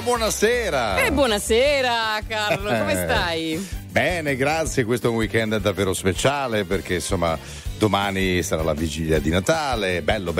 Ma buonasera! Buonasera Carlo, come stai? Bene, grazie, questo è un weekend davvero speciale perché insomma domani sarà la vigilia di Natale, bello,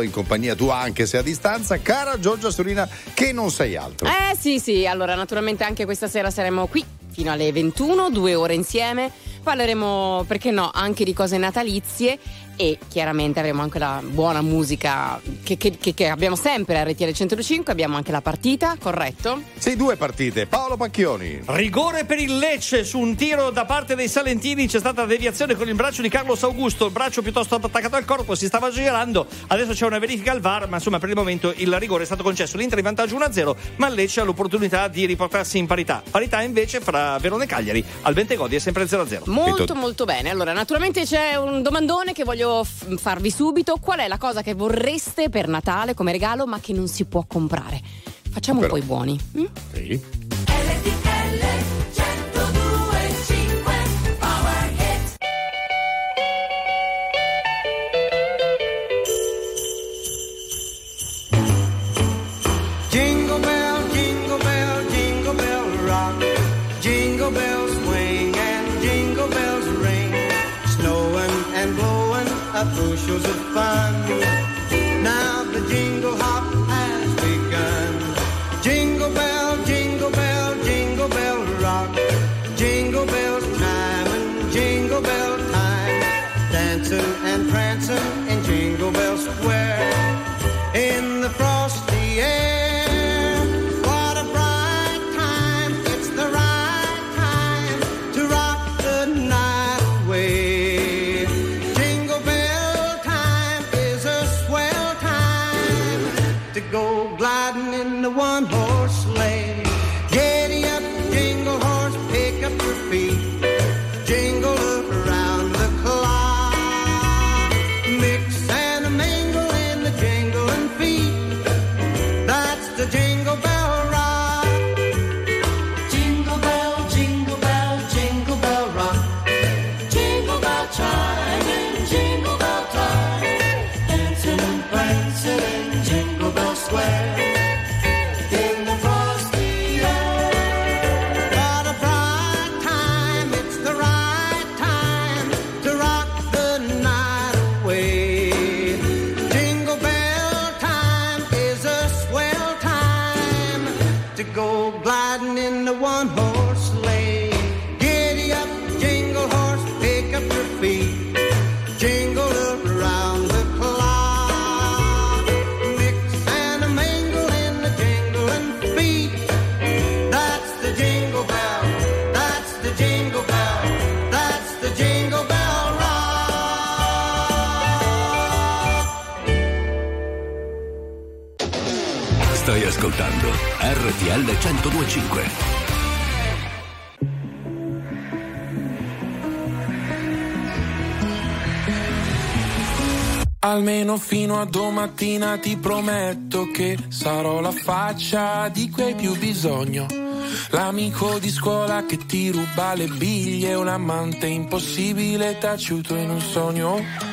in compagnia tua anche se a distanza, cara Giorgia Solina, che non sei altro. Sì, allora naturalmente anche questa sera saremo qui fino alle 21, 2 ore insieme, parleremo, perché no, anche di cose natalizie e chiaramente avremo anche la buona musica che abbiamo sempre a RTL 105, abbiamo anche la partita, corretto? Sì, 2 partite, Paolo Pacchioni. Rigore per il Lecce su un tiro da parte dei salentini, c'è stata deviazione con il braccio di Carlos Augusto, il braccio piuttosto attaccato al corpo, si stava girando, adesso c'è una verifica al VAR, ma insomma per il momento il rigore è stato concesso, l'Inter in vantaggio 1-0, ma il Lecce ha l'opportunità di riportarsi in parità invece fra Verona e Cagliari, al Bentegodi è sempre 0-0. Molto bene, allora naturalmente c'è un domandone che voglio farvi subito: qual è la cosa che vorreste per Natale come regalo ma che non si può comprare? Facciamo un po' i buoni. Sì. Bushels of fun. Now the jingle hop has begun. Jingle bell, jingle bell, jingle bell rock. Jingle bell time and jingle bell time. Dancing and prancing in Jingle Bell Square. In the frosty air, what a bright time. It's the right time to rock the night away. Go gliding in the one-horse sleigh. Giddy up, jingle horse, pick up your feet. Jingle up around the clock. Mix and a mingle in the jingling feet. That's the Jingle Bell Rock. Jingle bell, jingle bell, jingle bell rock. Jingle bell chime and jingle bell time. Dancing and prancing and jingle. In the frosty air, what a bright time, it's the right time to rock the night away. Jingle bell time is a swell time to go gliding in the one-horse sleigh. Giddy up, jingle horse, pick up your feet. Jingle up around the ascoltando RTL 102.5. Almeno fino a domattina ti prometto che sarò la faccia di cui hai più bisogno, l'amico di scuola che ti ruba le biglie, un amante impossibile taciuto in un sogno.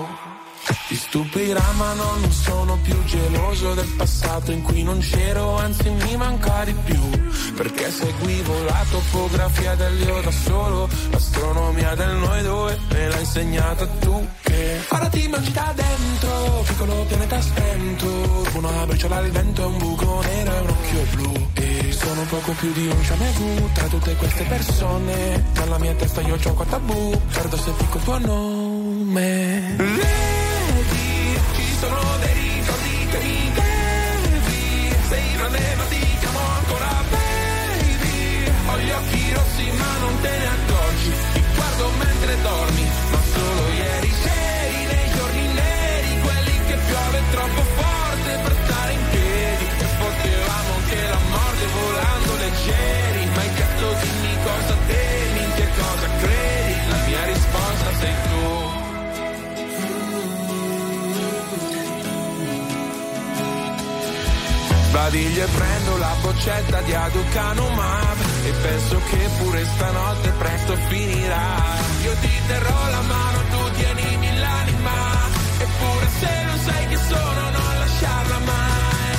Ti stupirà, ma no, non sono più geloso del passato in cui non c'ero, anzi mi manca di più, perché seguivo la topografia dell'io da solo, l'astronomia del noi due me l'hai insegnata tu, che ora ti mangi da dentro, piccolo pianeta spento, una briciola al vento, un buco nero e un occhio blu, e sono poco più di un ciamegu tra tutte queste persone, nella mia testa io c'ho qua tabù, perdo se dico il tuo nome. Sono dei ricordi che mi devi, sei grande ma ti chiamo ancora baby, ho gli occhi rossi ma non te ne accorgi, ti guardo mentre dormi, ma solo ieri sei nei giorni neri, quelli che piove troppo forte per stare in piedi, e potevamo anche la morte volando leggeri, ma il cazzo dimmi cosa temi, in che cosa credi, la mia risposta sei tu. Sbadiglio e prendo la boccetta di Aducanumab e penso che pure stanotte presto finirà. Io ti terrò la mano, tu tienimi l'anima, eppure se non sai che sono non lasciarla mai.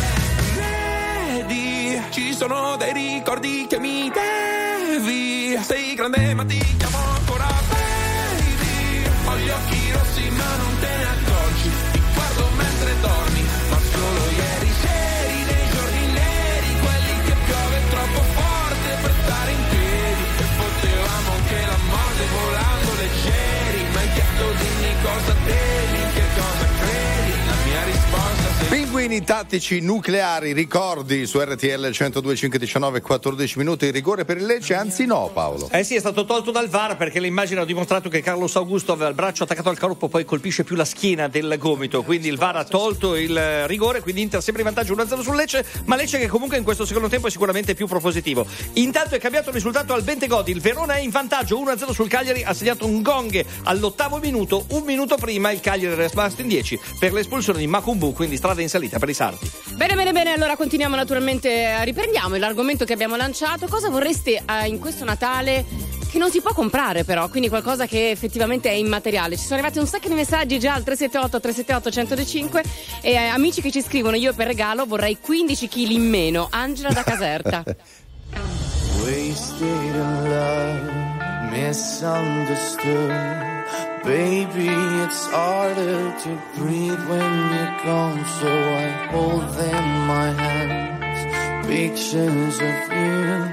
Vedi, ci sono dei ricordi che mi devi, sei grande ma ti chiamo ancora baby, ho gli occhi rossi ma non te ne accorgi, ti guardo mentre dormi, ma solo ieri c'eri nei giorni neri, quelli che piove troppo forte per stare in piedi, e potevamo anche la morte volando leggeri, ma hai chiesto dimmi cosa temi, che cosa credi, la mia risposta sei... Pinguini tattici nucleari, ricordi su RTL 102.5, 19:14 minuti, il rigore per il Lecce, anzi no Paolo. Eh sì, è stato tolto dal VAR perché le immagini hanno dimostrato che Carlos Augusto aveva il braccio attaccato al corpo, poi colpisce più la schiena del gomito, quindi il VAR ha tolto il rigore, quindi Inter sempre in vantaggio 1-0 sul Lecce, ma Lecce che comunque in questo secondo tempo è sicuramente più propositivo. Intanto è cambiato il risultato al Bentegodi, il Verona è in vantaggio 1-0 sul Cagliari, ha segnato un gong all'ottavo minuto, un minuto prima il Cagliari era rimasto in 10 per l'espulsione di Macumbu, quindi strada in salita per i sardi. Bene, allora continuiamo naturalmente, riprendiamo l'argomento che abbiamo lanciato. Cosa vorreste in questo Natale che non si può comprare però, quindi qualcosa che effettivamente è immateriale? Ci sono arrivati un sacco di messaggi già al 378-378-105 e amici che ci scrivono: io per regalo vorrei 15 kg in meno. Angela da Caserta. Wasted in love, misunderstood, baby, it's harder to breathe when you're gone, so I hold them in my hands, pictures of you,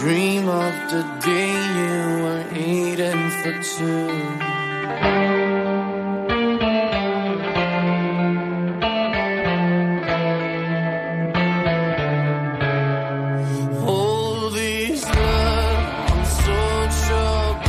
dream of the day you were eating for two. All these love, I'm so shocked.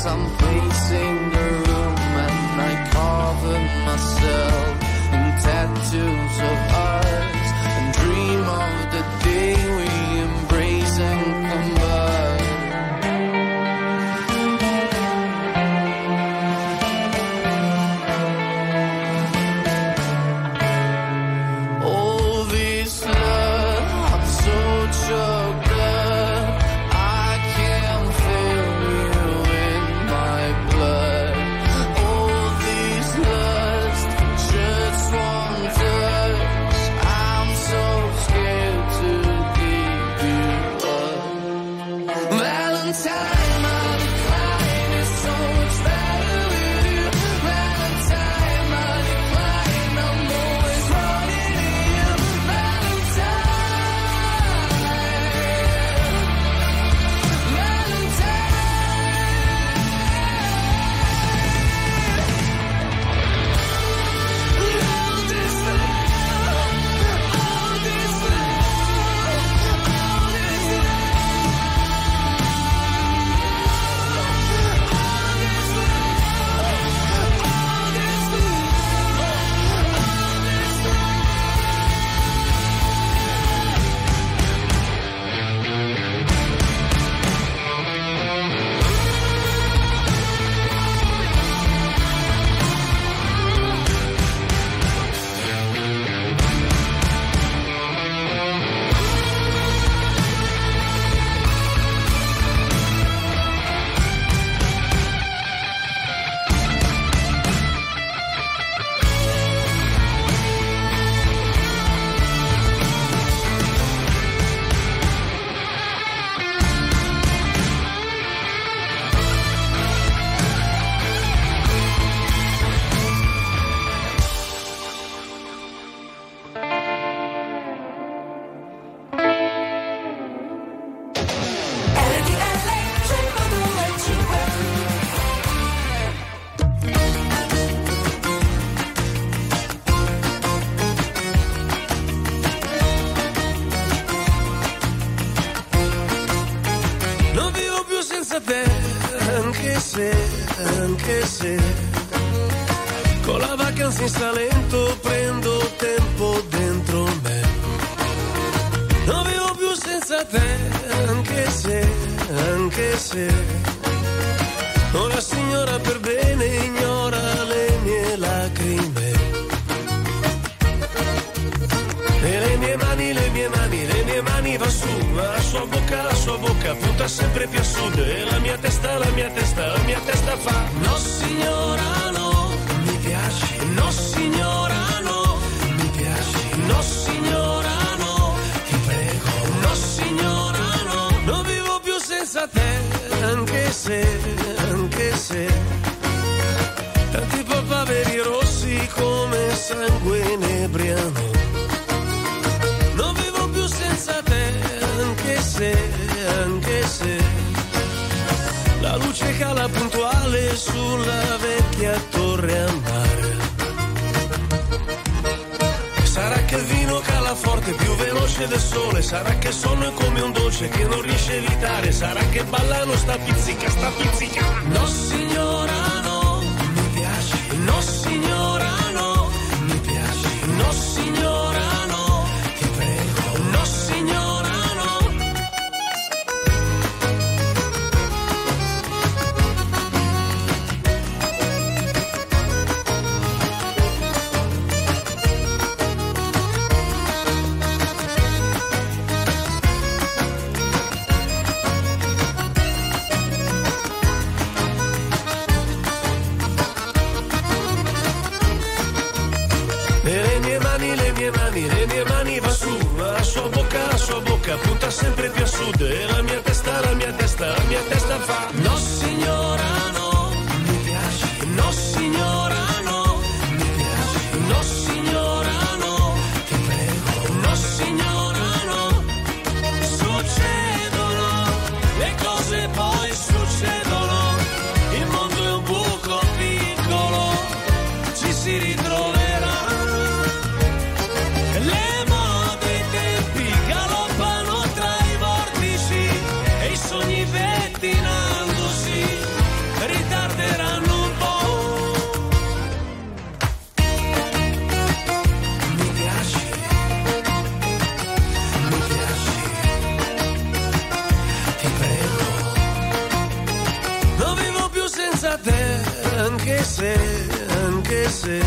I'm pacing the room and I cover myself in tattoos of ours and dream of the day we embrace and combine. All this love, I'm so choked up, I can't feel you in my blood. All these lusts, just one touch. anche se con la vacanza in Salento prendo tempo dentro me. Non vivo più senza te, anche se una signora per bene ignora le mie lacrime. E le mie mani, le mie mani, le mie mani va su, ma la sua bocca punta sempre più a sud. E la mia testa, la mia testa, la mia testa fa no signora no, mi piaci, no signora no, mi piaci, no signora no, ti prego, no signora no. Non vivo più senza te, anche se tanti papaveri rossi come sangue inebriano. Non vivo più senza te, anche se la luce cala puntuale sulla vecchia torre a mare. Sarà che il vino cala forte più veloce del sole, sarà che il sonno è come un dolce che non riesce a evitare, sarà che ballano sta pizzica, sta pizzica. No signora no, mi piaci, no signora no, mi piaci, no signora no. Punta sempre più a sud e la mia testa, la mia testa, la mia testa fa no signora no, mi piaci, no signora no, mi piaci, no signora no, ti prego, no signora no. Succedono le cose, poi succedono, il mondo è un buco piccolo, ci si ritroverà. Le anche se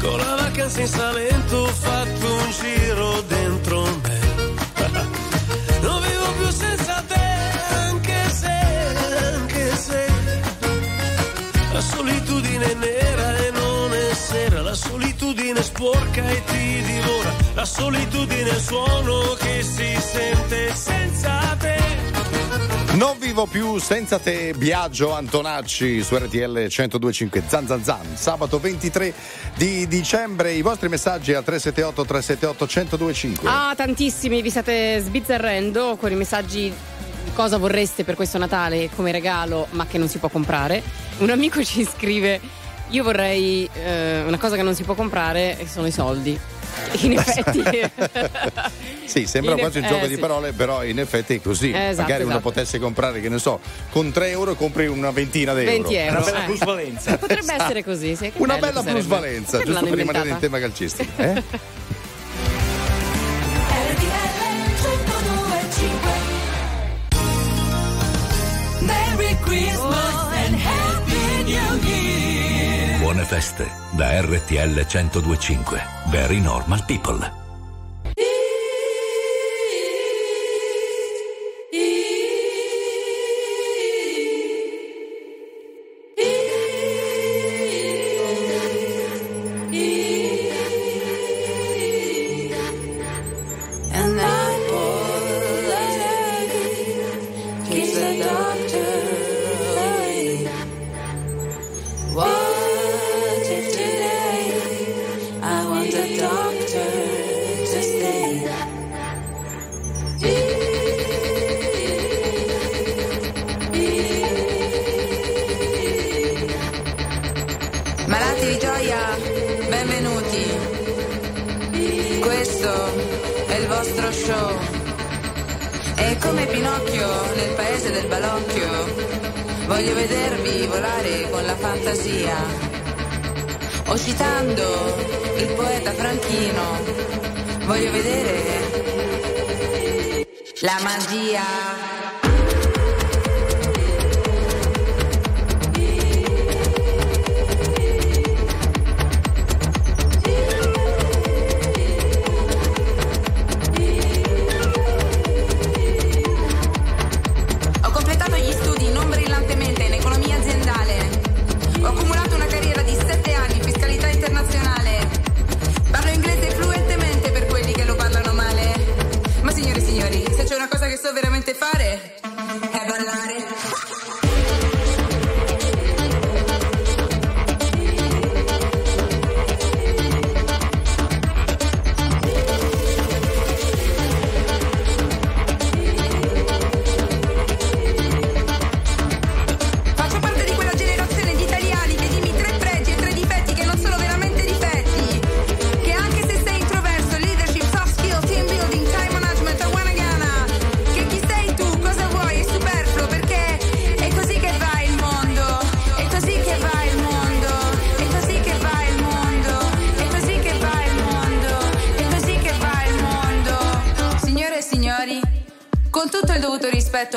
con la vacanza in Salento ho fatto un giro dentro me. Non vivo più senza te, anche se la solitudine è nera e non è sera, la solitudine sporca e ti divora, la solitudine è il suono che si sente senza te. Non vivo più senza te, Biagio Antonacci su RTL 102.5. Zan zan zan. Sabato 23 di dicembre. I vostri messaggi al 378 378 1025. Ah, tantissimi, vi state sbizzarrendo con i messaggi. Cosa vorreste per questo Natale come regalo ma che non si può comprare? Un amico ci scrive: io vorrei una cosa che non si può comprare e sono i soldi. In effetti sì, sembra quasi un gioco di parole, però in effetti è così. Esatto, magari esatto. Uno potesse comprare, che ne so, con 3 euro compri una ventina d'euro. 20 euro. Una bella plusvalenza. Potrebbe essere così, sì. Una bella plusvalenza, giusto per rimanere in tema calcistico. Merry Christmas and Happy New Year. Buone feste da RTL 102.5. Very normal people. And that poor lady keeps the doctor waiting. Whoa. Show. È come Pinocchio nel paese del balocchio, Voglio vedervi volare con la fantasia, o citando il poeta Franchino, voglio vedere la magia.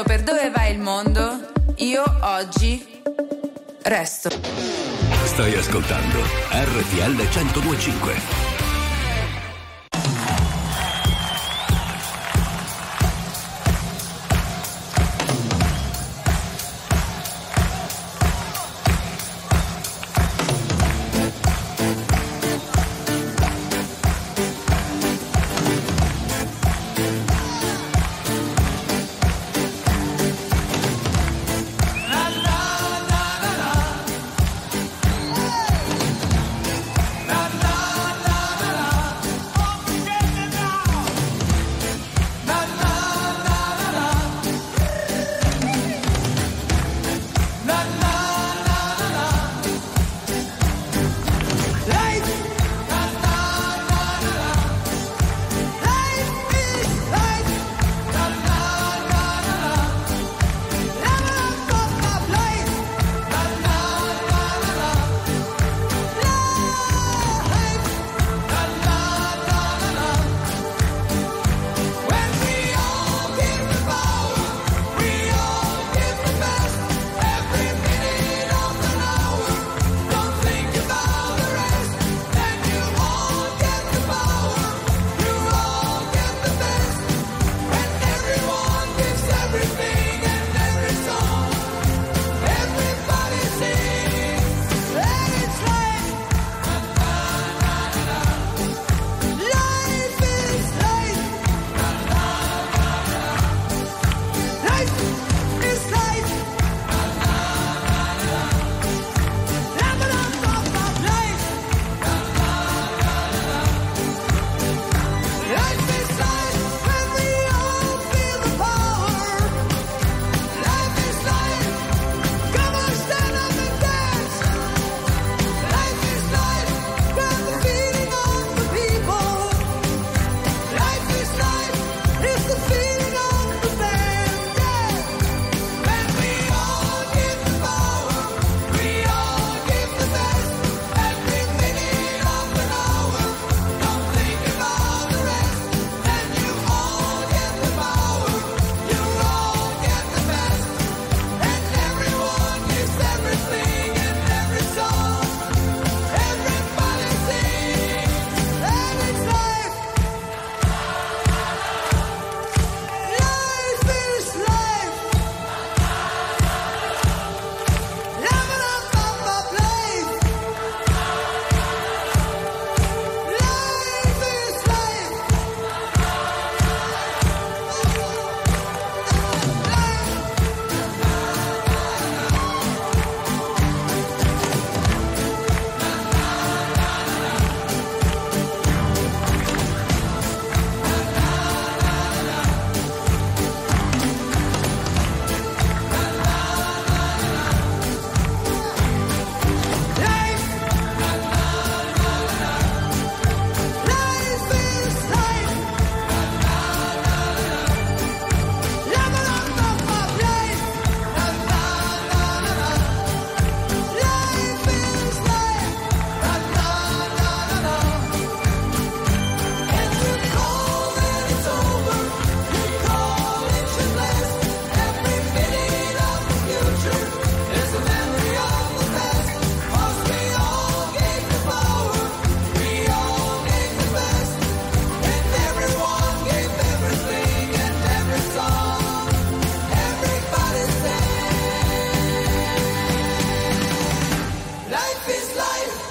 Per dove va il mondo, io oggi resto. Stai ascoltando RTL 102.5.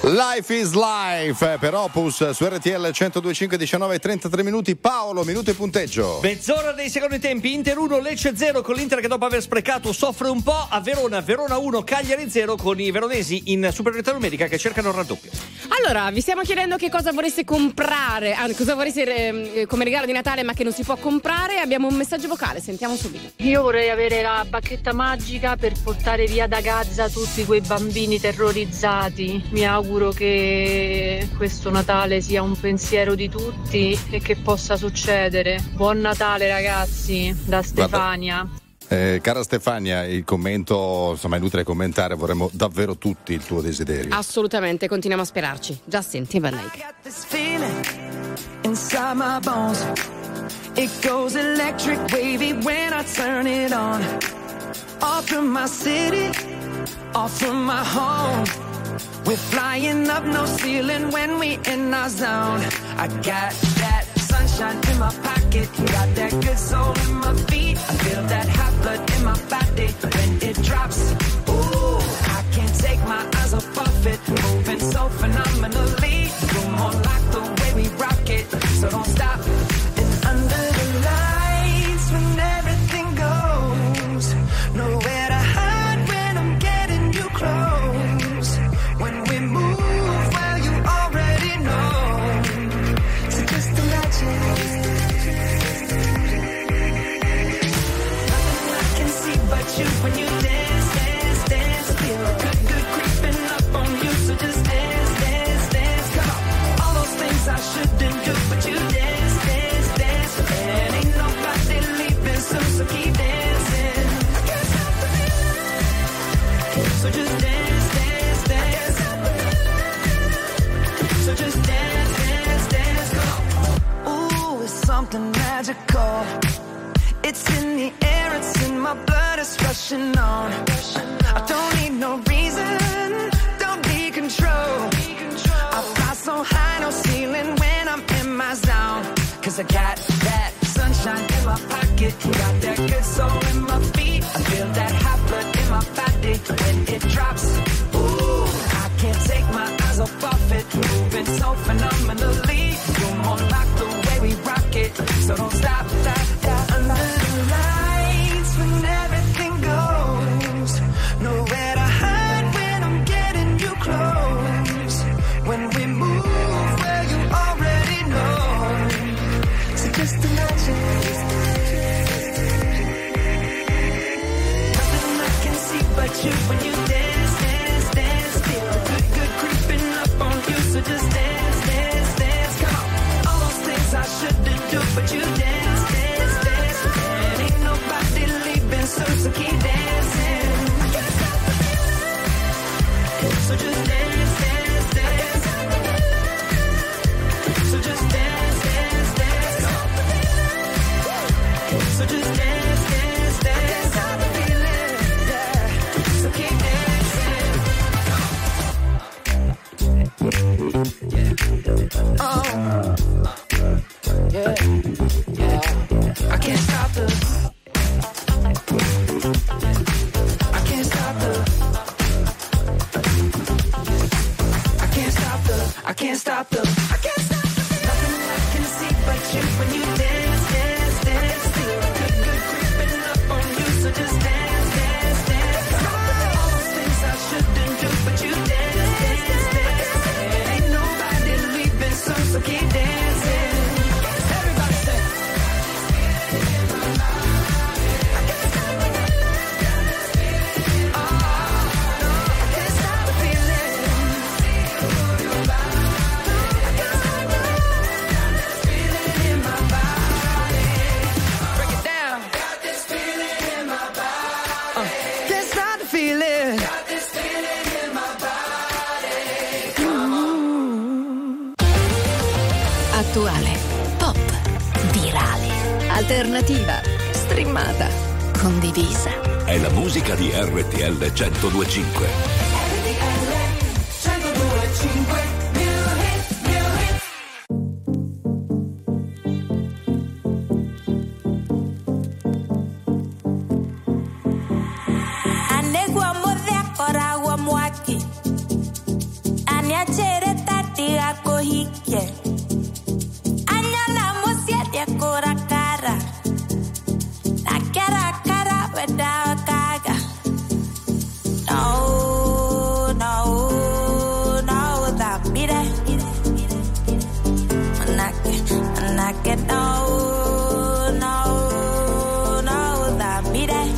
Life is Life per Opus su RTL 102.5, 19:33 minuti. Paolo, minuto e punteggio. Mezz'ora dei secondi tempi, Inter 1, Lecce 0, con l'Inter che dopo aver sprecato soffre un po' a Verona, Verona 1, Cagliari 0, con i veronesi in superiorità numerica che cercano il raddoppio. Allora, vi stiamo chiedendo che cosa vorreste comprare, cosa vorreste come regalo di Natale ma che non si può comprare. Abbiamo un messaggio vocale, sentiamo subito. Io vorrei avere la bacchetta magica per portare via da Gaza tutti quei bambini terrorizzati. Mi auguro che questo Natale sia un pensiero di tutti e che possa succedere. Buon Natale ragazzi, da Stefania. Vabbè. Cara Stefania, il commento insomma è inutile commentare, vorremmo davvero tutti il tuo desiderio. Assolutamente, continuiamo a sperarci. Già senti, Van Halen. We're flying up, no ceiling when we in our zone. I got that sunshine in my pocket, got that good soul in my feet. I feel that hot blood in my body when it drops. Ooh, I can't take my eyes off of it, moving so phenomenally. You're more like the way we rock it, so don't stop. And under the lights when everything goes nowhere to hide when I'm getting you close. You when you dance, dance, dance, feel good, good creeping up on you. So just dance, dance, dance, girl. All those things I shouldn't do, but you dance, dance, dance, and ain't nobody leaving soon, so keep dancing. I can't stop the feeling, so just dance, dance, dance. I can't stop the feeling, so just dance, dance, dance, girl. Ooh, it's something magical. It's in the air, it's in my blood, it's rushing on. I don't need no reason, don't need control. I fly so high, no ceiling when I'm in my zone. Cause I got that sunshine in my pocket, got that good soul in my feet. I feel that hot blood in my body when it drops. Ooh, I can't take my eyes off of it, moving so phenomenally. You're more like the way we rock it, so don't stop that. You, when you dance, dance, dance, feel good, good creeping up on you. So just dance, dance, dance, come on. All those things I shouldn't do, but you dance, dance, dance, and ain't nobody leaving soon, so keep dancing. I can't stop the feeling, so just dance, dance, dance. I can't stop the feeling, so just dance, dance, dance. I can't stop the feeling, so just dance, dance, dance. I can't stop the feeling. I can't stop the. I can't stop the. I can't stop the. I can't stop the. I can't stop the. Nothing I can see but you when you dance, dance, dance. Feel good, good creeping up on you, so just dance, dance, dance. All those things I shouldn't do, but you dance, dance, dance. And ain't nobody leaving, so keep dancing. Alternativa, streamata, condivisa. È la musica di RTL 102.5. RTL 102.5. I need one more there, or I want walking. I piacere darti algo hicchie. Agnalamo siete ancora cara. La cara cara vedao caga. No, no, no, da mire. Manake, no, no, no, da mire.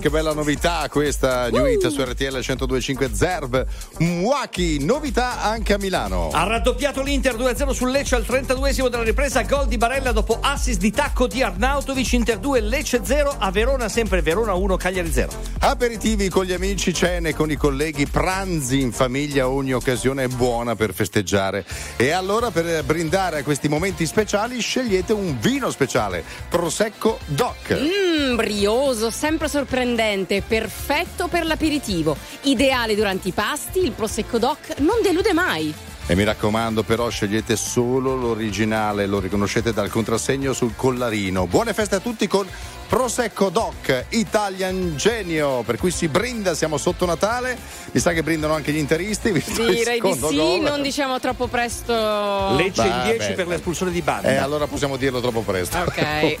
Che bella novità questa, New Hit su RTL 102.5. Zerv Mwaki, novità anche a Milano. Ha raddoppiato l'Inter 2-0 sul Lecce al 32esimo della ripresa, gol di Barella dopo assist di tacco di Arnautovic. Inter 2, Lecce 0, a Verona sempre Verona 1, Cagliari 0. Aperitivi con gli amici, cene con i colleghi, pranzi in famiglia, ogni occasione è buona per festeggiare. E allora per brindare a questi momenti speciali scegliete un vino speciale, Prosecco Doc. Brioso, sempre sorprendente. Perfetto per l'aperitivo, ideale durante i pasti, il Prosecco Doc non delude mai. E mi raccomando, però scegliete solo l'originale, lo riconoscete dal contrassegno sul collarino. Buone feste a tutti con Prosecco Doc Italian Genio, per cui si brinda, siamo sotto Natale, mi sa che brindano anche gli interisti. Direi di sì, gol. Non diciamo troppo presto. Lecce in 10 per l'espulsione di Banda. Allora possiamo dirlo troppo presto. Ok. (ride)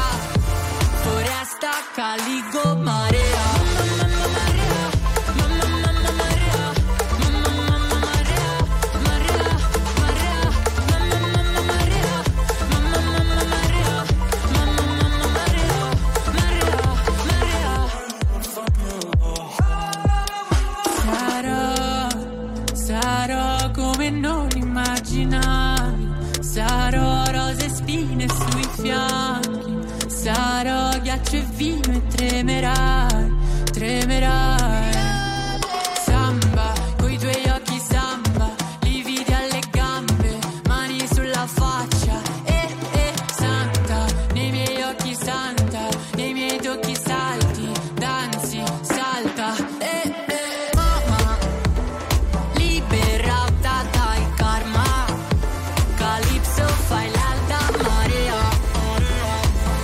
foresta calico marea. Sarò rose e spine sui fianchi, sarò ghiaccio e vino e tremerai, tremerai. Samba, coi tuoi occhi samba, lividi alle gambe, mani sulla faccia, santa, nei miei occhi santa, nei miei tocchi salti, danzi, salta, mamma, liberata dal karma, Calypso fai l'alta marea,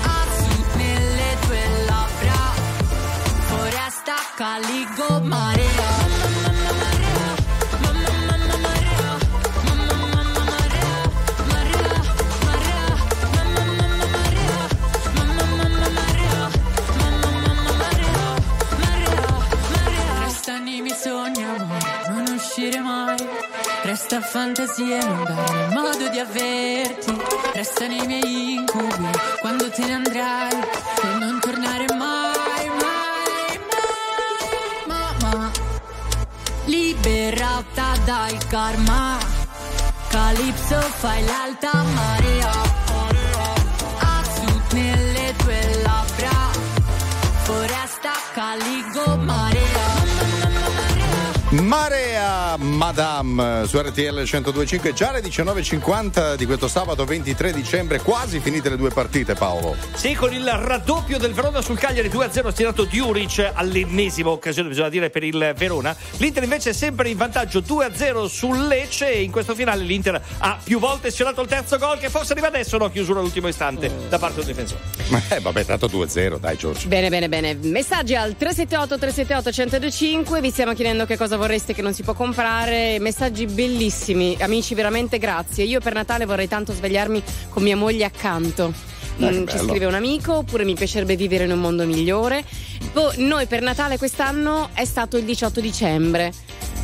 a sud nelle tue labbra, foresta calico marea. Restani, mi sogno, non uscire mai. Resta fantasia, non dare modo di averti. Resta nei miei incubi quando te ne andrai, per non tornare mai, mai, mai. Mamma, liberata dal karma, Calypso fai l'alta marea, a sud nelle tue labbra, foresta calico marea. Marea Madame su RTL 102.5, già alle 19.50 di questo sabato 23 dicembre, quasi finite le due partite, Paolo. Sì, con il raddoppio del Verona sul Cagliari 2-0 stirato Diuric all'ennesima occasione, bisogna dire, per il Verona. L'Inter invece è sempre in vantaggio 2-0 sul Lecce e in questo finale l'Inter ha più volte sfiorato il terzo gol, che forse arriva adesso, no? Chiusura all'ultimo istante da parte del difensore. Ma vabbè, tanto 2-0, dai Giorgio. Bene. Messaggi al 378-378-1025, vi stiamo chiedendo che cosa vorreste che non si può comprare. Messaggi bellissimi, amici, veramente grazie. Io per Natale vorrei tanto svegliarmi con mia moglie accanto. Ci scrive un amico. Oppure mi piacerebbe vivere in un mondo migliore. Noi per Natale quest'anno è stato il 18 dicembre.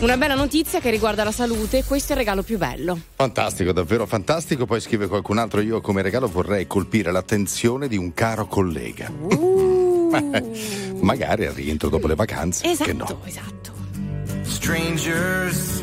Una bella notizia che riguarda la salute, questo è il regalo più bello. Fantastico, davvero fantastico. Poi scrive qualcun altro: io come regalo vorrei colpire l'attenzione di un caro collega. Magari al rientro dopo le vacanze. Esatto, che no. Esatto. Strangers,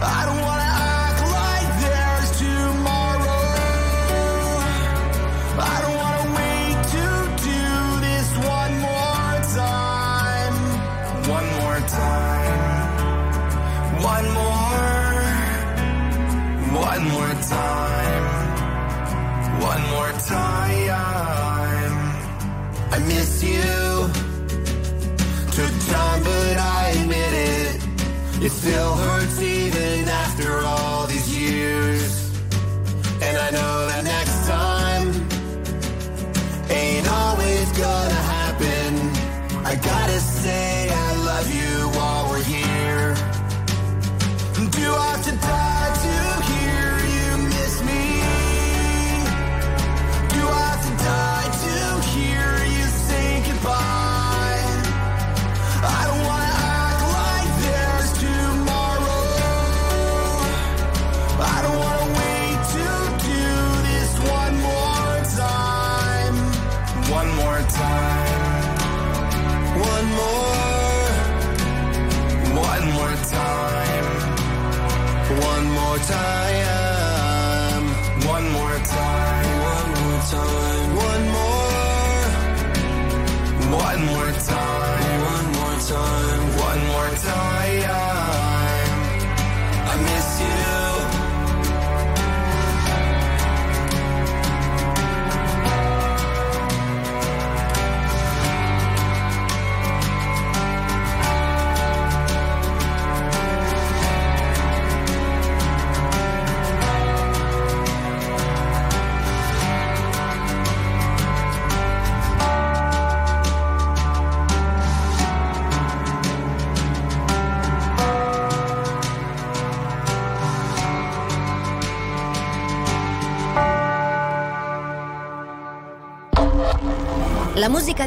I don't wanna act like there's tomorrow. I don't wanna wait to do this one more time. One more time. One more time. One more time. I miss you. Took time but I admit it. It still hurts even after all these years. And I know that next time ain't always gonna happen. I gotta say I love you while we're here. Do I have to die to hear you miss me? Do I have to die to hear you say goodbye? I don't wanna time. One more time. One more time. One more time. One more time. One more time. One more time. One more time. I miss you. La musica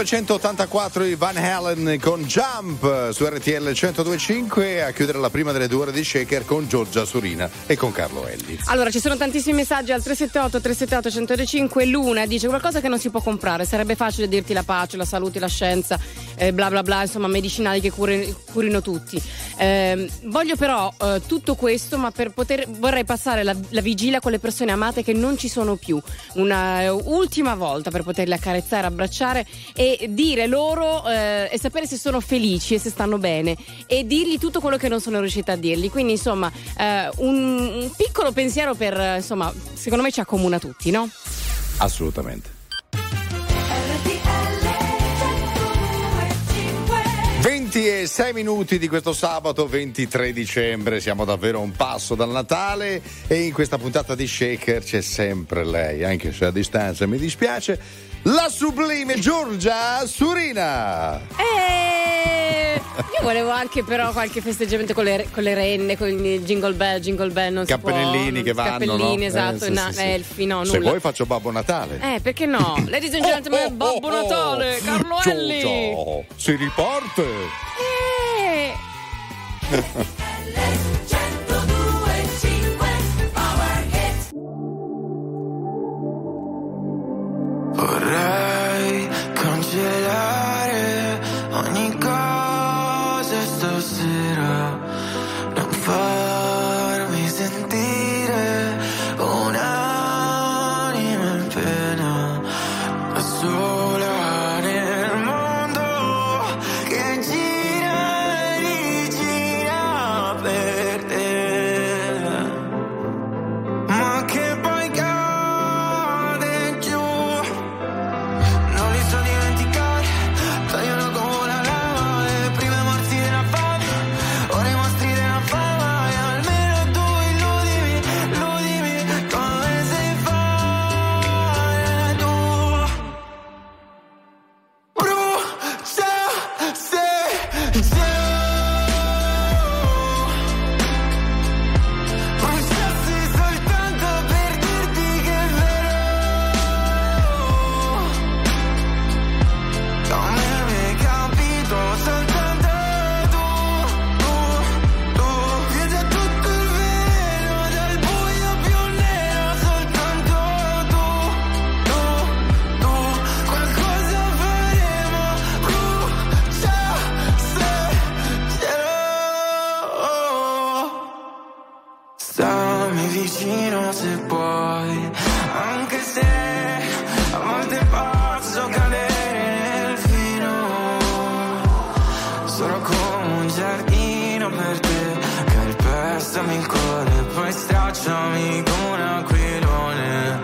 1984 i Van Halen con Jump su RTL 102.5, a chiudere la prima delle 2 ore di Shaker con Giorgia Solina e con Carlo Ellis. Allora, ci sono tantissimi messaggi al 378 378 105. Luna dice qualcosa che non si può comprare, sarebbe facile dirti la pace, la salute, la scienza, bla bla bla, insomma medicinali che curino tutti. Voglio però tutto questo, ma per poter vorrei passare la vigilia con le persone amate che non ci sono più, una ultima volta per poterle accarezzare, abbracciare e dire loro e sapere se sono felici e se stanno bene e dirgli tutto quello che non sono riuscita a dirgli. Quindi insomma un piccolo pensiero per insomma, secondo me ci accomuna tutti, no? Assolutamente. 26 minuti di questo sabato 23 dicembre, siamo davvero a un passo dal Natale e in questa puntata di Shaker c'è sempre lei, anche se a distanza mi dispiace, la sublime Giorgia Solina. Io volevo anche però qualche festeggiamento con le renne, con il jingle bell, non cappellini si può, che vanno, cappellini, no? Esatto, sì. Elfi, no, nulla. Se vuoi faccio Babbo Natale. Perché no? Ladies and gentlemen, Babbo Natale, Carlo Elli. Ciao. Si riparte. Vorrei cancellare ogni cosa stasera, non farmi sentire un'anima in pena, da sola nel mondo che gira e rigira per te, ma che poi cade giù, non li so dimenticare, tagliano come la lava le prime morti della fame, ora i mostri della fama, e almeno tu illudimi, illudimi come sei fare tu, brucia se c'è. Bruciassi soltanto per dirti che è vero, non mi hai capito, soltanto tu, dietro tutto il vero del buio più nero, soltanto tu, qualcosa faremo, brucia se c'è. Stammi vicino se puoi, anche se a volte posso cadere nel filo, sono come un giardino per te, calpestami il cuore, poi stracciami come un aquilone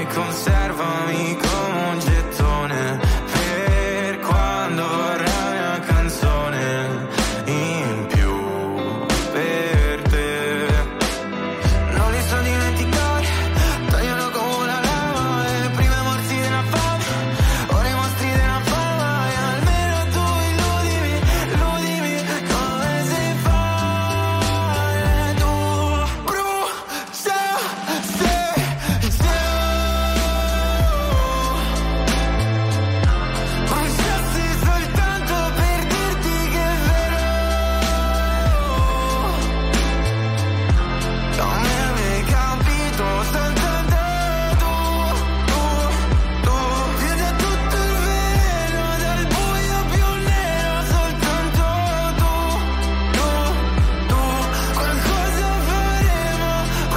e conservami come un gettone, per quando vorrai una canzone in più per te. Non li so dimenticare, tagliano come la lava le prime morti della fame, ora i mostri della fama, e almeno tu illudimi, illudimi come sei fare tu, brucia se c'è. Bruciassi soltanto per dirti che è vero, non mi hai capito, soltanto tu, dietro tutto il vero del buio più nero, soltanto tu, qualcosa faremo, brucia se c'è. Ma quanti ne ho fatti di sbagli, ma che stanza che parli, e poi parli e mi guardi, voglio solo scomparti, odio amarti, ripensarci, poi mi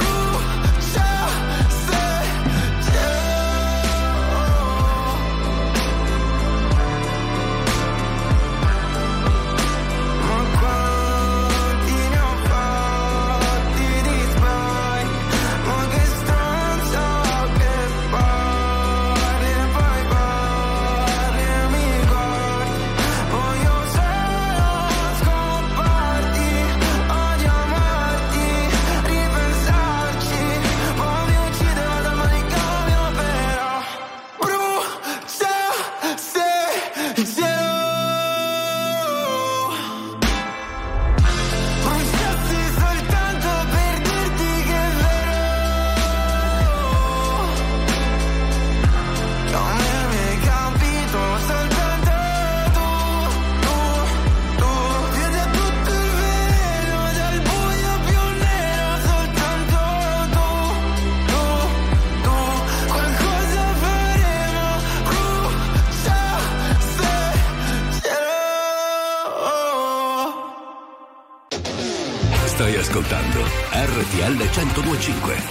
ucciderò dal manicomio, però brucia se c'è. Bruciassi soltanto per dirti che è vero, non mi hai capito, soltanto Stai ascoltando RTL 102.5.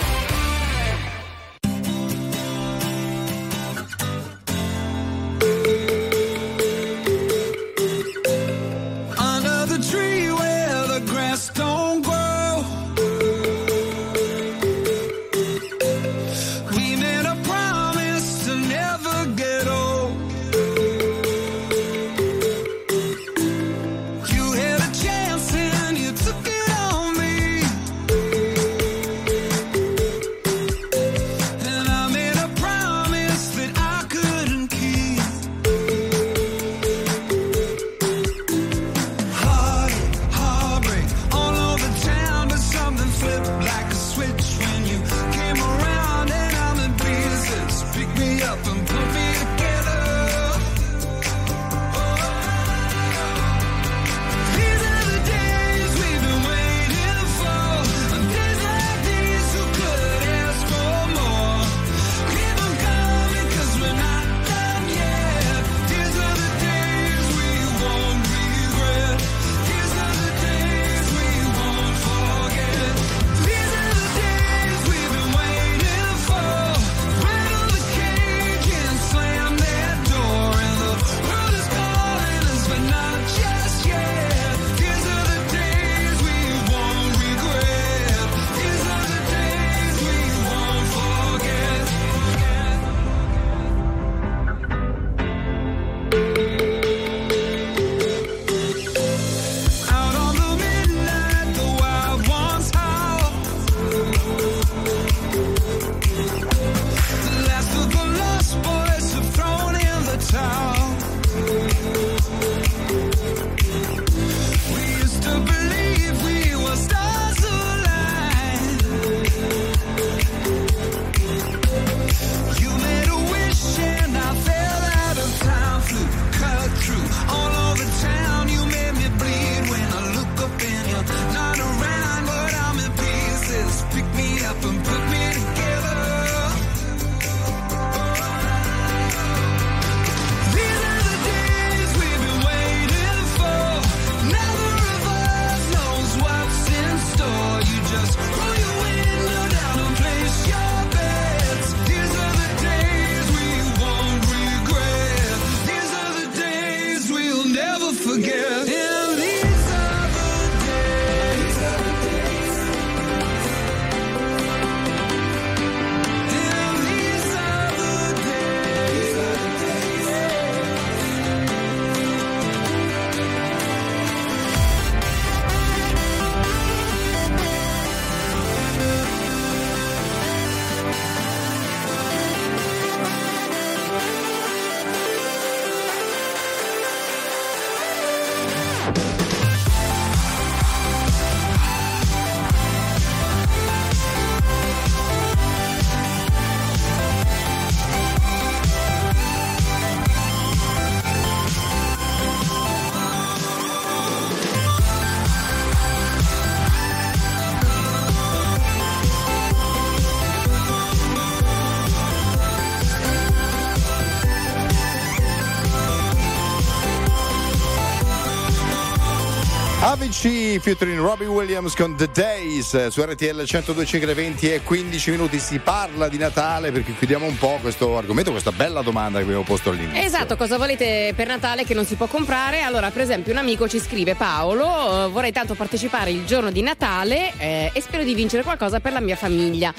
Featuring Robbie Williams con The Days su RTL 102.5 e 15 minuti. Si parla di Natale perché chiudiamo un po' questo argomento, questa bella domanda che avevo posto all'inizio. Esatto, cosa volete per Natale che non si può comprare? Allora, per esempio, un amico ci scrive: Paolo, vorrei tanto partecipare il giorno di Natale e spero di vincere qualcosa per la mia famiglia.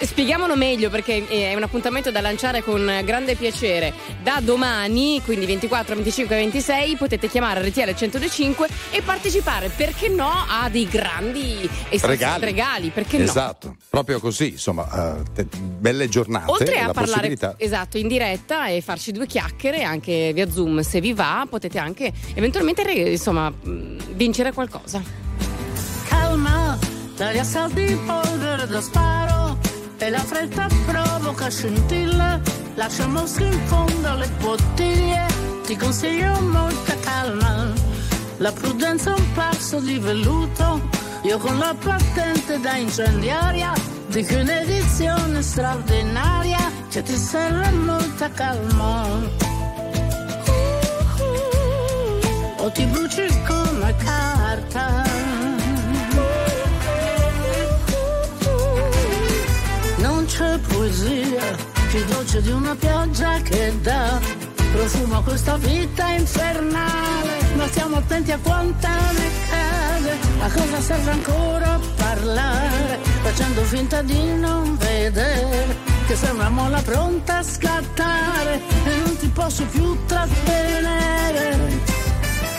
Spieghiamolo meglio, perché è un appuntamento da lanciare con grande piacere. Da domani, quindi 24, 25 e 26, potete chiamare RTL 102.5 e partecipare, perché no, a dei grandi regali, perché no? Esatto, proprio così, insomma, belle giornate. Oltre a parlare, esatto, in diretta e farci due chiacchiere anche via Zoom, se vi va, potete anche eventualmente insomma vincere qualcosa. Calma, l'aria salda di polvere da sparo e la fretta provoca scintille, lascia mosche in fondo alle bottiglie, ti consiglio molta calma, la prudenza è un passo di velluto, io con la patente da incendiaria dico un'edizione straordinaria che ti serve molta calma, o ti bruci come carta. occhi dolci di una pioggia che dà profumo a questa vita infernale, ma stiamo attenti a quanta ne cade, a cosa serve ancora parlare, facendo finta di non vedere che sei una molla pronta a scattare e non ti posso più trattenere.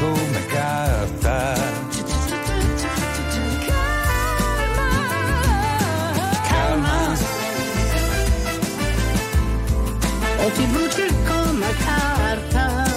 come carta. Calma, calma, o ti bruci come carta.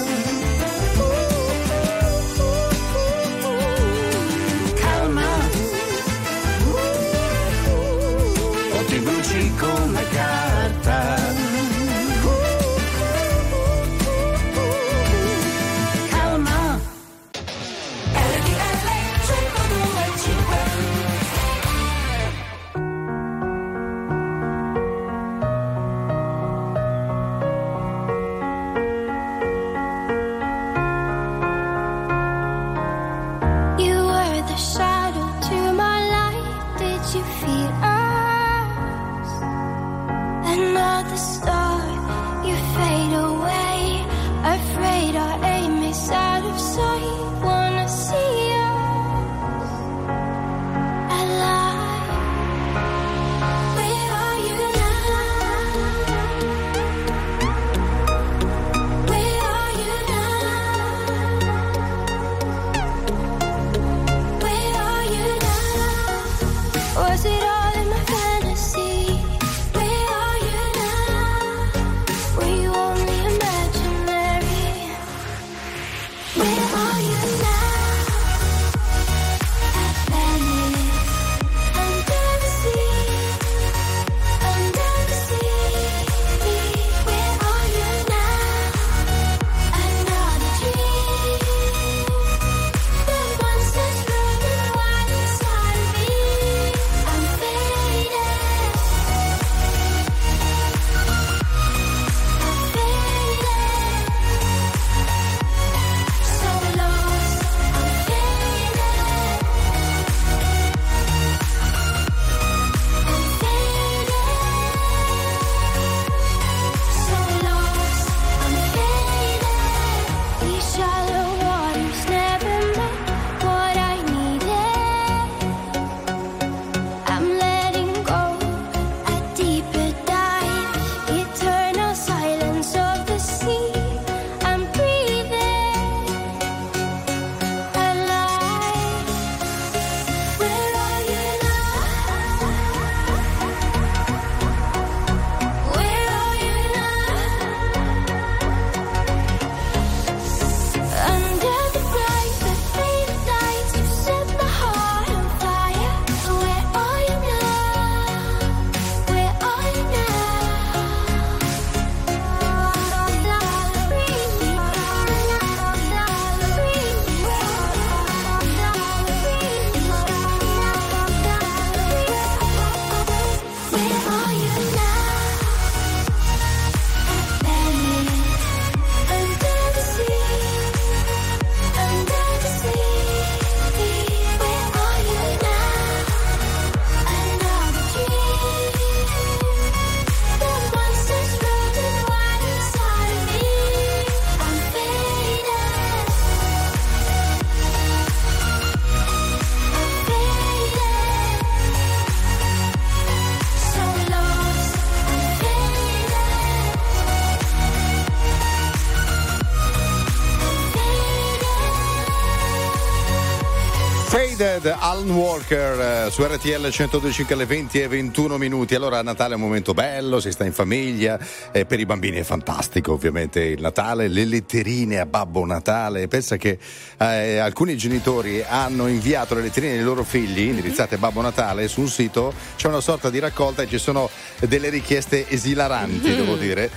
Faded, Alan Walker su RTL 102.5 alle 20:21. Allora Natale è un momento bello, si sta in famiglia, per i bambini è fantastico ovviamente il Natale, le letterine a Babbo Natale. Pensa che alcuni genitori hanno inviato le letterine dei loro figli indirizzate a Babbo Natale. Su un sito c'è una sorta di raccolta e ci sono delle richieste esilaranti, devo dire,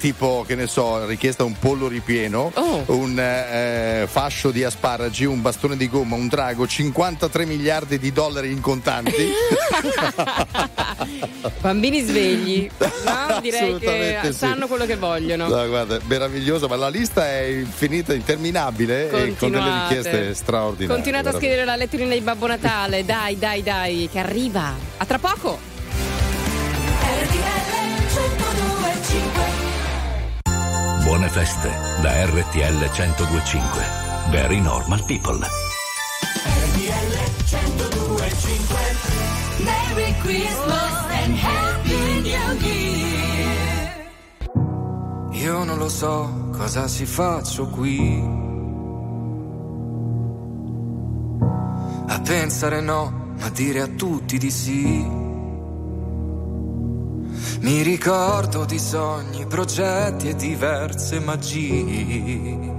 tipo, che ne so, richiesta un pollo ripieno, un fascio di asparagi, un bastone di gomma, un drago, $53 miliardi in contanti. Bambini svegli, no? Direi che sì, sanno quello che vogliono. No, guarda, meraviglioso, ma la lista è infinita, interminabile, e con delle richieste straordinarie. Continuate a scrivere la letterina di Babbo Natale, dai, che arriva. A tra poco. RTL 102.5. Buone feste da RTL 102.5. Very Normal People. Merry Christmas and Happy New Year. Io non lo so cosa si faccio qui, a pensare no, ma dire a tutti di sì. Mi ricordo di sogni, progetti e diverse magie.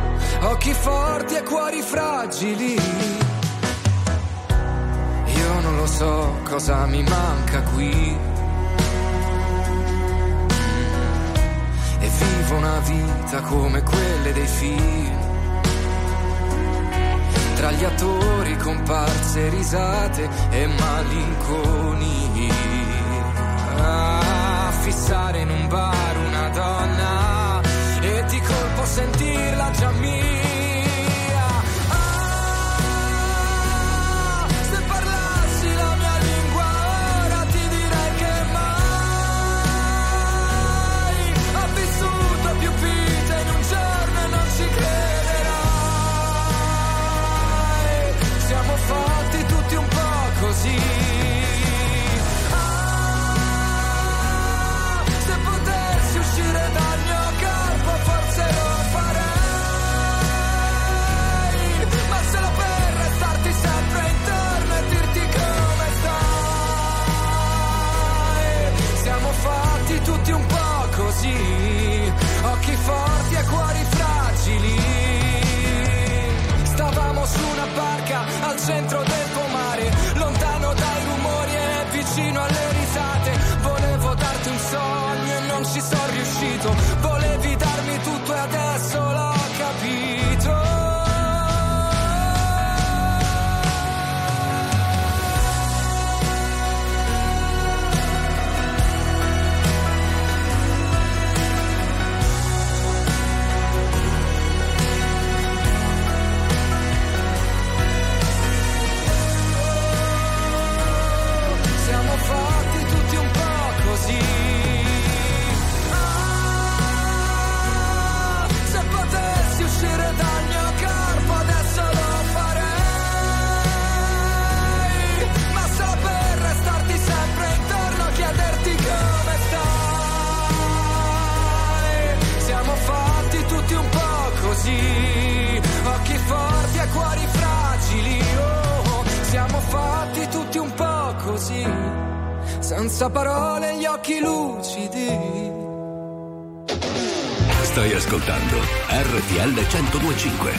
occhi forti e cuori fragili. Non so cosa mi manca qui, e vivo una vita come quelle dei film, tra gli attori, comparse, risate e malinconi. Ah, fissare in un bar una donna e di colpo sentirla già mia. Fatti tutti un po' così. Ah, se potessi uscire dal mio corpo forse lo farei, ma solo per restarti sempre intorno e dirti come stai. Siamo fatti tutti un po' così, occhi forti e cuori fragili. Stavamo su una barca al centro del pomare, lontano dai rumori e vicino alle risate. Volevo darti un sogno e non ci sono riuscito, volevi darmi tutto e adesso l'ho capito. Occhi forti e cuori fragili, oh, siamo fatti tutti un po' così, senza parole, gli occhi lucidi. Stai ascoltando RTL 102.5.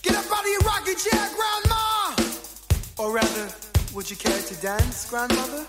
Get up out of your rocking chair, grandma! Or rather, would you care to dance, grandmother?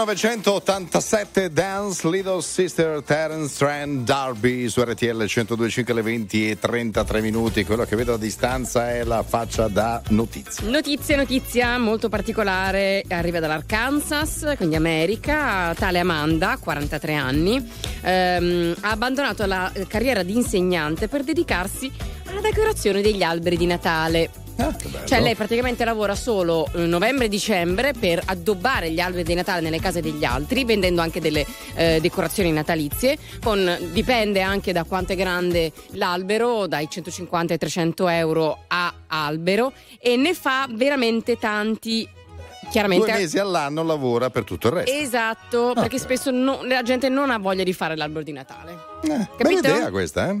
1987 Dance Little Sister Terence Trent D'Arby su RTL 102.5 alle 20:33. Quello che vedo a distanza è la faccia da notizia molto particolare, arriva dall'Arkansas, quindi America. Tale Amanda, 43 anni, ha abbandonato la carriera di insegnante per dedicarsi alla decorazione degli alberi di Natale. Cioè lei praticamente lavora solo novembre e dicembre per addobbare gli alberi di Natale nelle case degli altri, vendendo anche delle decorazioni natalizie. Dipende anche da quanto è grande l'albero, dai 150 ai 300 euro a albero, e ne fa veramente tanti. Chiaramente 2 mesi all'anno lavora per tutto il resto. Esatto, perché spesso la gente non ha voglia di fare l'albero di Natale. Bella idea questa, eh?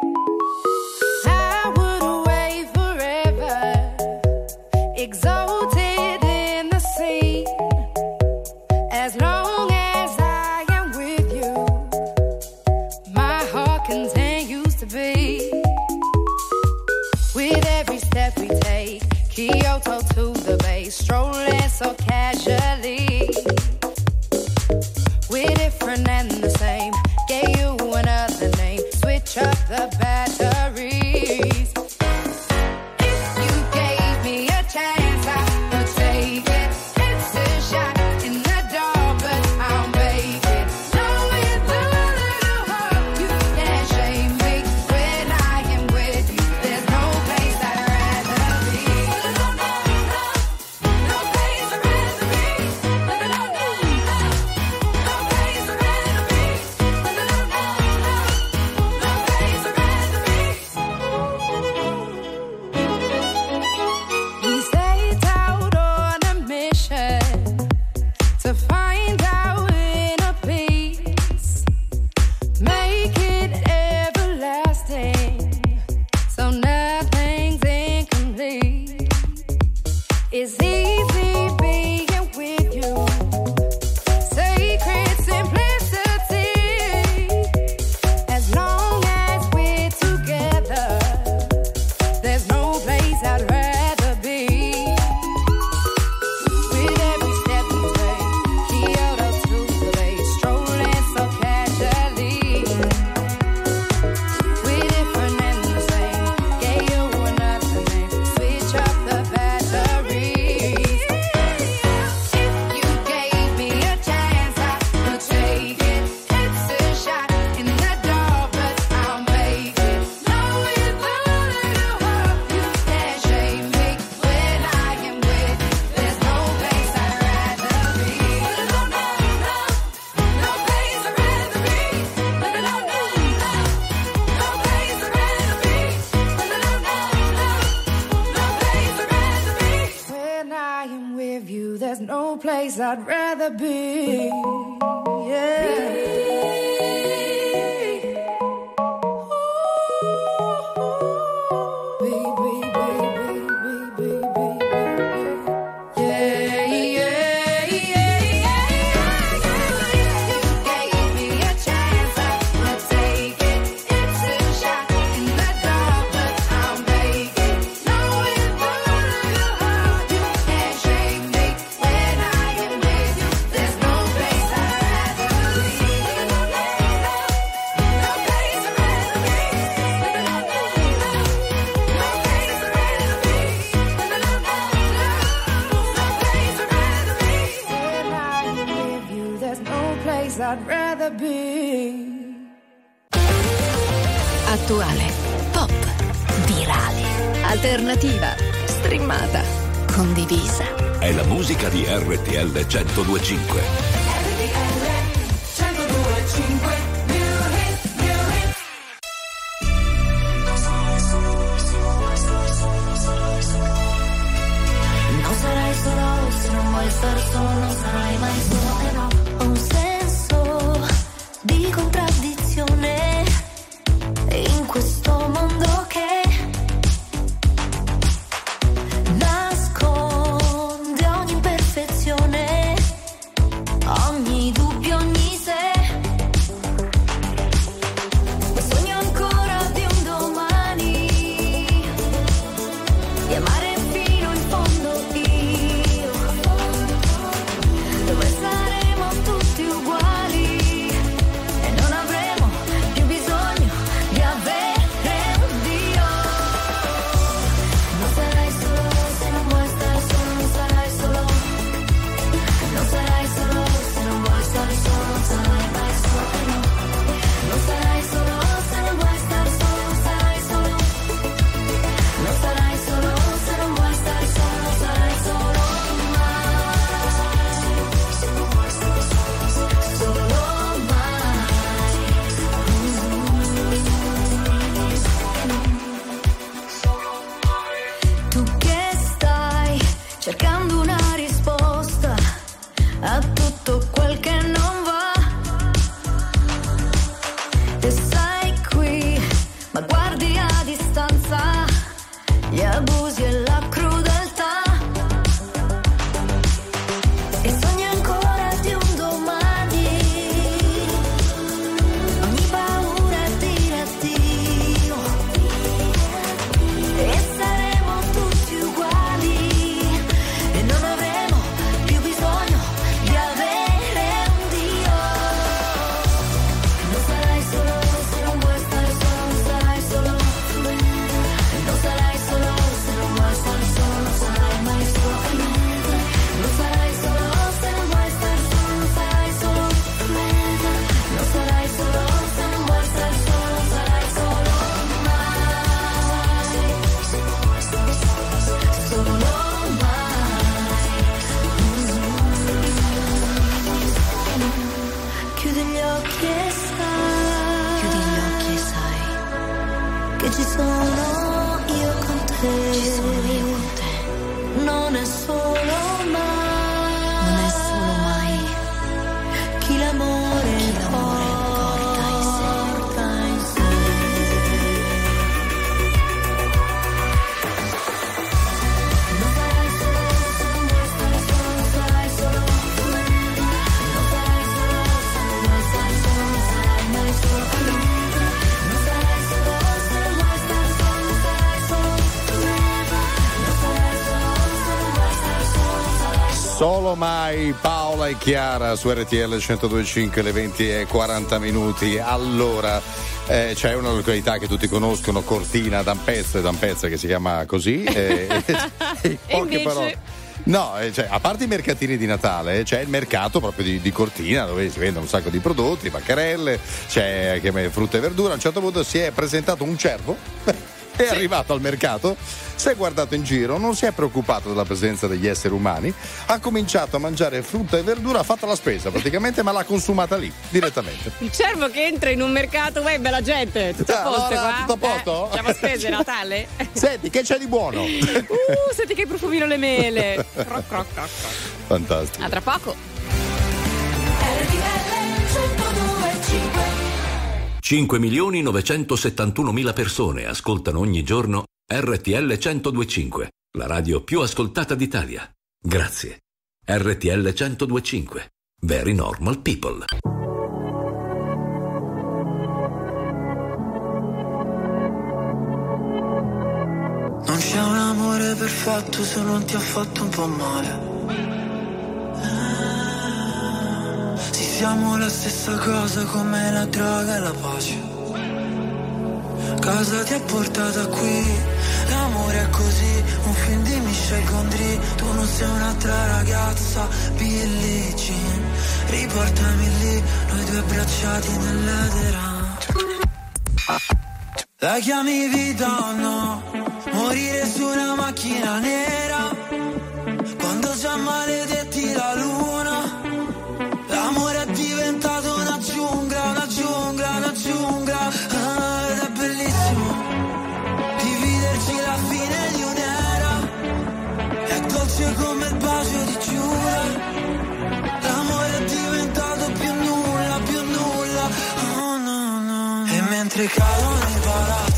I would away forever, exalted in the sea, as long as I am with you, my heart contains that we take, Kyoto to the bay, strolling so casually. We're different and the same, gave you another name, switch up the batteries. If you gave me a chance, I would take it. It's a shot in the dark, but I'll make it. Knowing the little hurt, you can't shame me when I am with you. There's no place I'd rather be, yeah. RTL 102.5. Non sarai solo se non vuoi star solo, non sarai mai solo, eh no. Ho un senso di contraddizione in questo mondo che nasconde ogni imperfezione. ci sono io con te. Ci sono io con te. Non è solo mai. Non è solo mai. Chi l'amore. Chi l'amore. Solo mai, Paola e Chiara su RTL 102.5, le 20:40. Allora, c'è una località che tutti conoscono, Cortina d'Ampezzo, che si chiama così. E invece... parole. No, cioè, a parte i mercatini di Natale, c'è il mercato proprio di Cortina, dove si vendono un sacco di prodotti, bancarelle, c'è frutta e verdura. A un certo punto si è presentato un cervo, è arrivato al mercato, si è guardato in giro, non si è preoccupato della presenza degli esseri umani, ha cominciato a mangiare frutta e verdura, ha fatto la spesa praticamente, ma l'ha consumata lì direttamente. Il cervo che entra in un mercato, beh, bella gente, tutto a posto, allora, qua? Tutto a posto? Facciamo spese Natale? Senti, che c'è di buono? Senti che profumino le mele. Croc, croc, croc. Fantastico. A tra poco. RTL 102.5. 5.971.000 persone ascoltano ogni giorno RTL 102.5, la radio più ascoltata d'Italia. Grazie. RTL 102.5. Very normal people. Non c'è un amore perfetto se non ti ha fatto un po' male. Siamo la stessa cosa come la droga e la pace. Cosa ti ha portata qui? L'amore è così, un film di Michel Gondry. Tu non sei un'altra ragazza, Billie Jean. Riportami lì, noi due abbracciati nell'edera. La chiami vita o no? Morire su una macchina nera, quando già maledetti la luna. L'amore è diventato una giungla, una giungla, una giungla. Ah, ed è bellissimo dividerci la fine di un'era. È dolce come il bacio di Giura. L'amore è diventato più nulla, più nulla. Oh no, no, no. E mentre cadono i palazzi,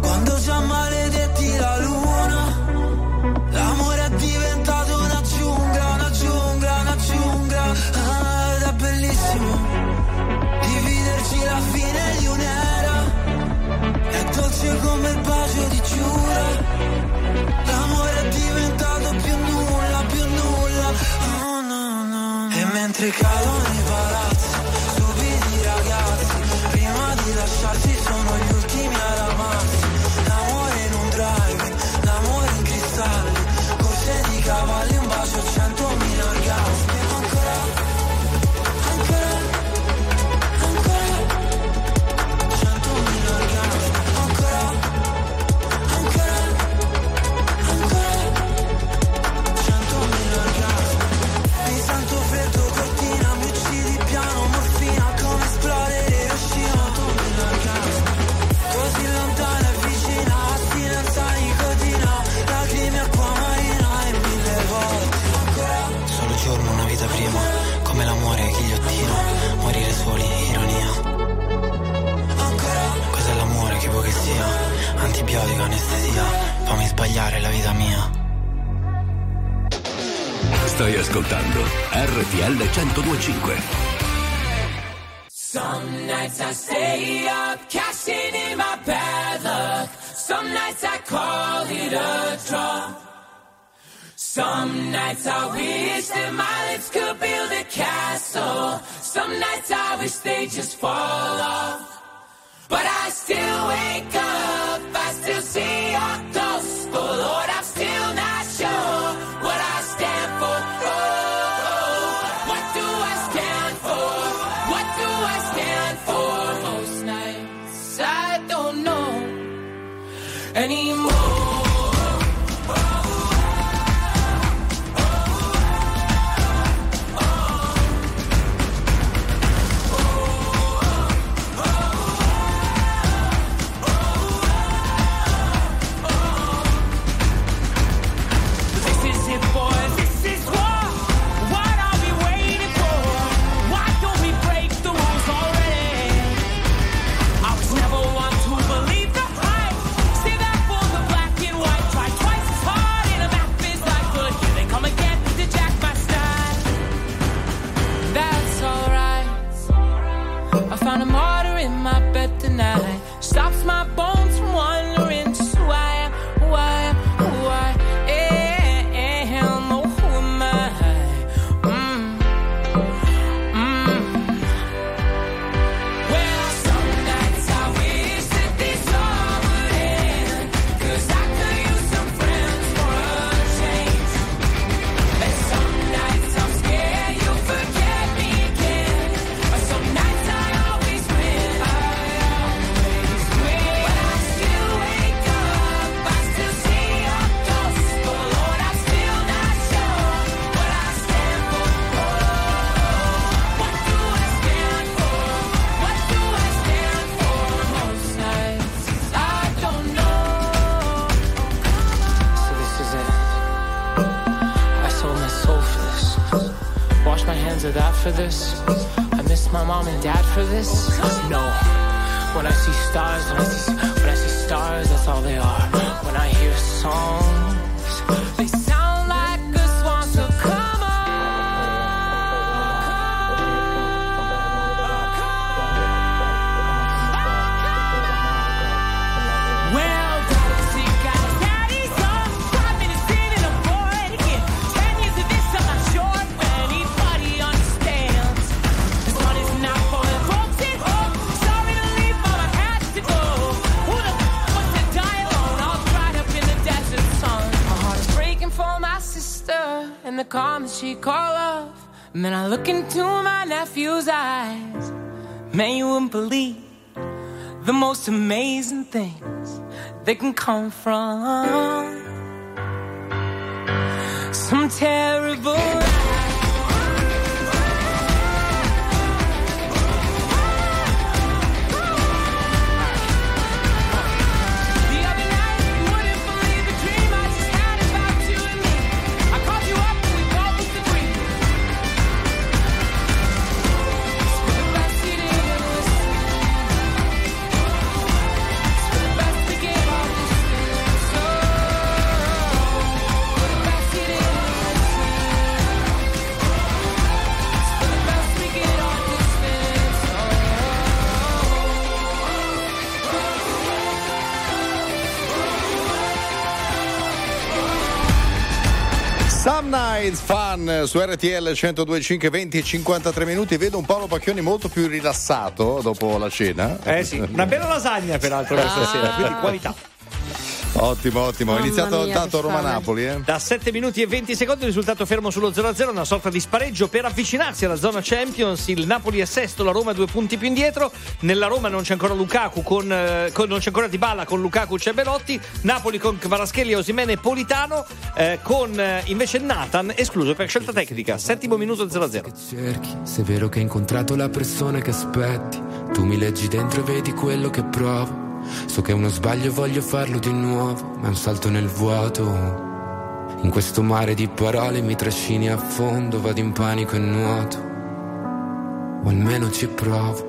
quando già maledetti la luna. L'amore è diventato una giungla, una giungla, una giungla. Ah, ed è bellissimo dividerci la fine di un'era. È dolce come il bacio di Giura. L'amore è diventato più nulla, più nulla. Oh no, no, no. E mentre cadono i palazzi, stupidi ragazzi, prima di lasciarsi sono gli ultimi ad amarsi. L'amore in un drive, l'amore in cristalli, corse di cavalli, un bacio, 100.000 orgasmi. Ancora. Cortina, Antibiotico, anestesia, fammi sbagliare la vita mia. Stai ascoltando RTL 102.5. Some nights I stay up, cashing in my bad luck. Some nights I call it a draw. Some nights I wish that my lips could build a castle. Some nights I wish they just fall off. But I still wake up, I still see your ghost. Oh Lord, I'm still not sure what I stand for. Oh, what do I stand for? What do I stand for? Most nights I don't know anymore. For this, I miss my mom and dad for this. No, when I see stars, when I see stars, that's all they are. When I hear songs, they sound like a swan. So come on, come on, come on. Well, in the calm that she called up, and then I look into my nephew's eyes. Man, you wouldn't believe the most amazing things that can come from some terrible lies. Some Nights Fun su RTL 102.5, 20 e 53 minuti. Vedo un Paolo Pacchioni molto più rilassato dopo la cena. Eh sì, una bella lasagna peraltro questa sera, quindi qualità. Ottimo, ottimo. Mamma, è iniziato tanto Roma-Napoli. Da 7 minuti e 20 secondi, risultato fermo sullo 0-0, una sorta di spareggio per avvicinarsi alla zona Champions. Il Napoli è sesto, la Roma 2 punti più indietro. Nella Roma non c'è ancora Lukaku, non c'è ancora Dybala, con Lukaku c'è Belotti. Napoli con Kvarascheli, Osimhen e Politano, con invece Nathan escluso per scelta tecnica. Settimo minuto 0-0. Cerchi, se è vero che hai incontrato la persona che aspetti, tu mi leggi dentro e vedi quello che provo. So che è uno sbaglio e voglio farlo di nuovo, ma è un salto nel vuoto. In questo mare di parole mi trascini a fondo, vado in panico e nuoto, o almeno ci provo.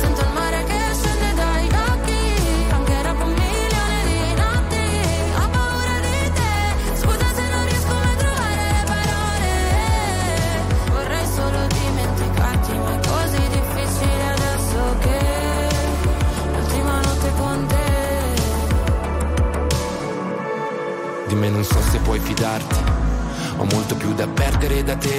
sento il mare che scende dai occhi, anche dopo un milione di notti. Ho paura di te, scusa se non riesco mai a trovare le parole. Vorrei solo dimenticarti, ma è così difficile adesso che l'ultima notte con te. Di me non so se puoi fidarti, ho molto più da perdere da te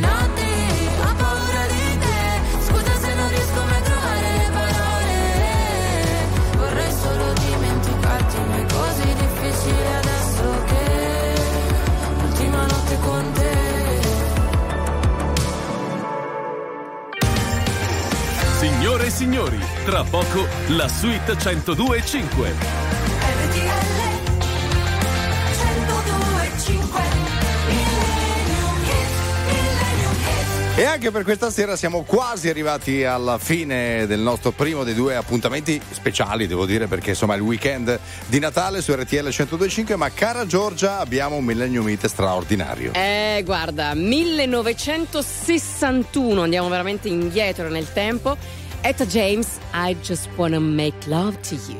notti. Ho paura di te, scusa se non riesco mai a trovare le parole. Vorrei solo dimenticarti, ma è così difficile adesso che l'ultima notte con te. Signore e signori, tra poco la suite 102.5. RTL 102.5. E anche per questa sera siamo quasi arrivati alla fine del nostro primo dei due appuntamenti speciali, devo dire, perché insomma il weekend di Natale su RTL 102.5. Ma cara Giorgia, abbiamo un Millennium Hit straordinario. Guarda, 1961, andiamo veramente indietro nel tempo. Etta James, I Just Wanna Make Love to You.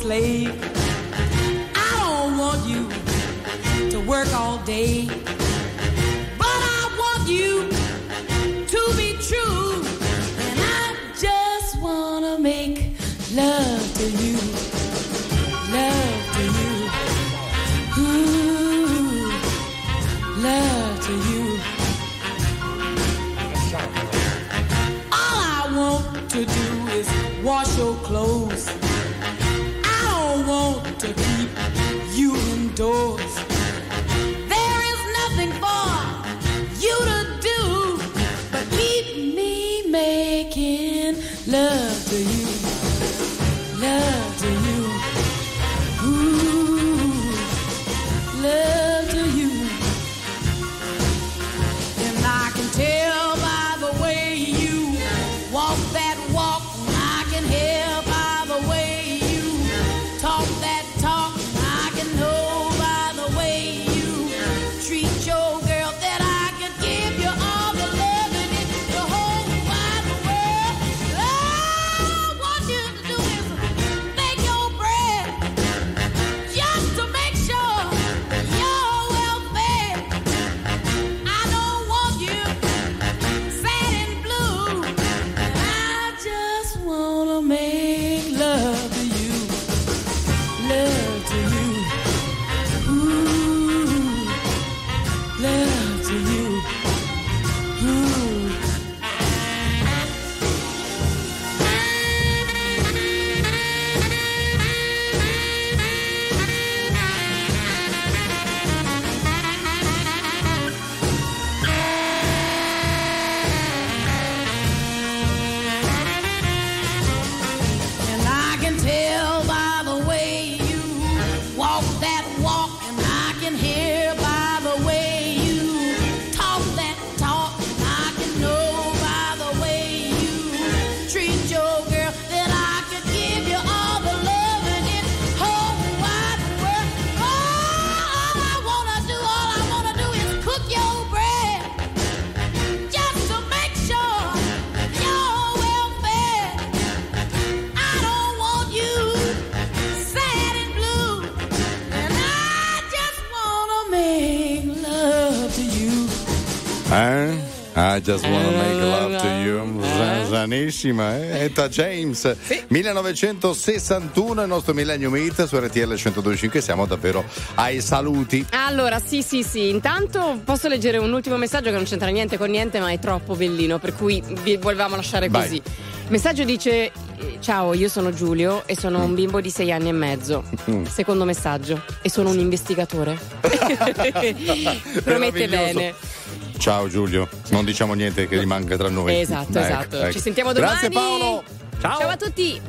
Slave. I don't want you to work all day, but I want you to be true, and I just wanna make love to you, ooh, love to you. All I want to do is wash your clothes. To keep you indoors, there is nothing for you to do but keep me making love to you, ooh, love to you. And I can tell by the way you walk that walk, and I can hear by the way you talk that. I can know by the I just wanna make love to you. Zanissima, Etta James. Sì. 1961 il nostro Millennium Hit su RTL 102.5. Siamo davvero ai saluti. Allora, sì. Intanto posso leggere un ultimo messaggio che non c'entra niente con niente, ma è troppo bellino, per cui vi volevamo lasciare così. Il messaggio dice: ciao, io sono Giulio e sono un bimbo di 6 anni e mezzo. Secondo messaggio: e sono un investigatore. Promette bene. Ciao Giulio, non diciamo niente che rimanga tra noi. Esatto. Ci sentiamo domani. Grazie Paolo. Ciao a tutti.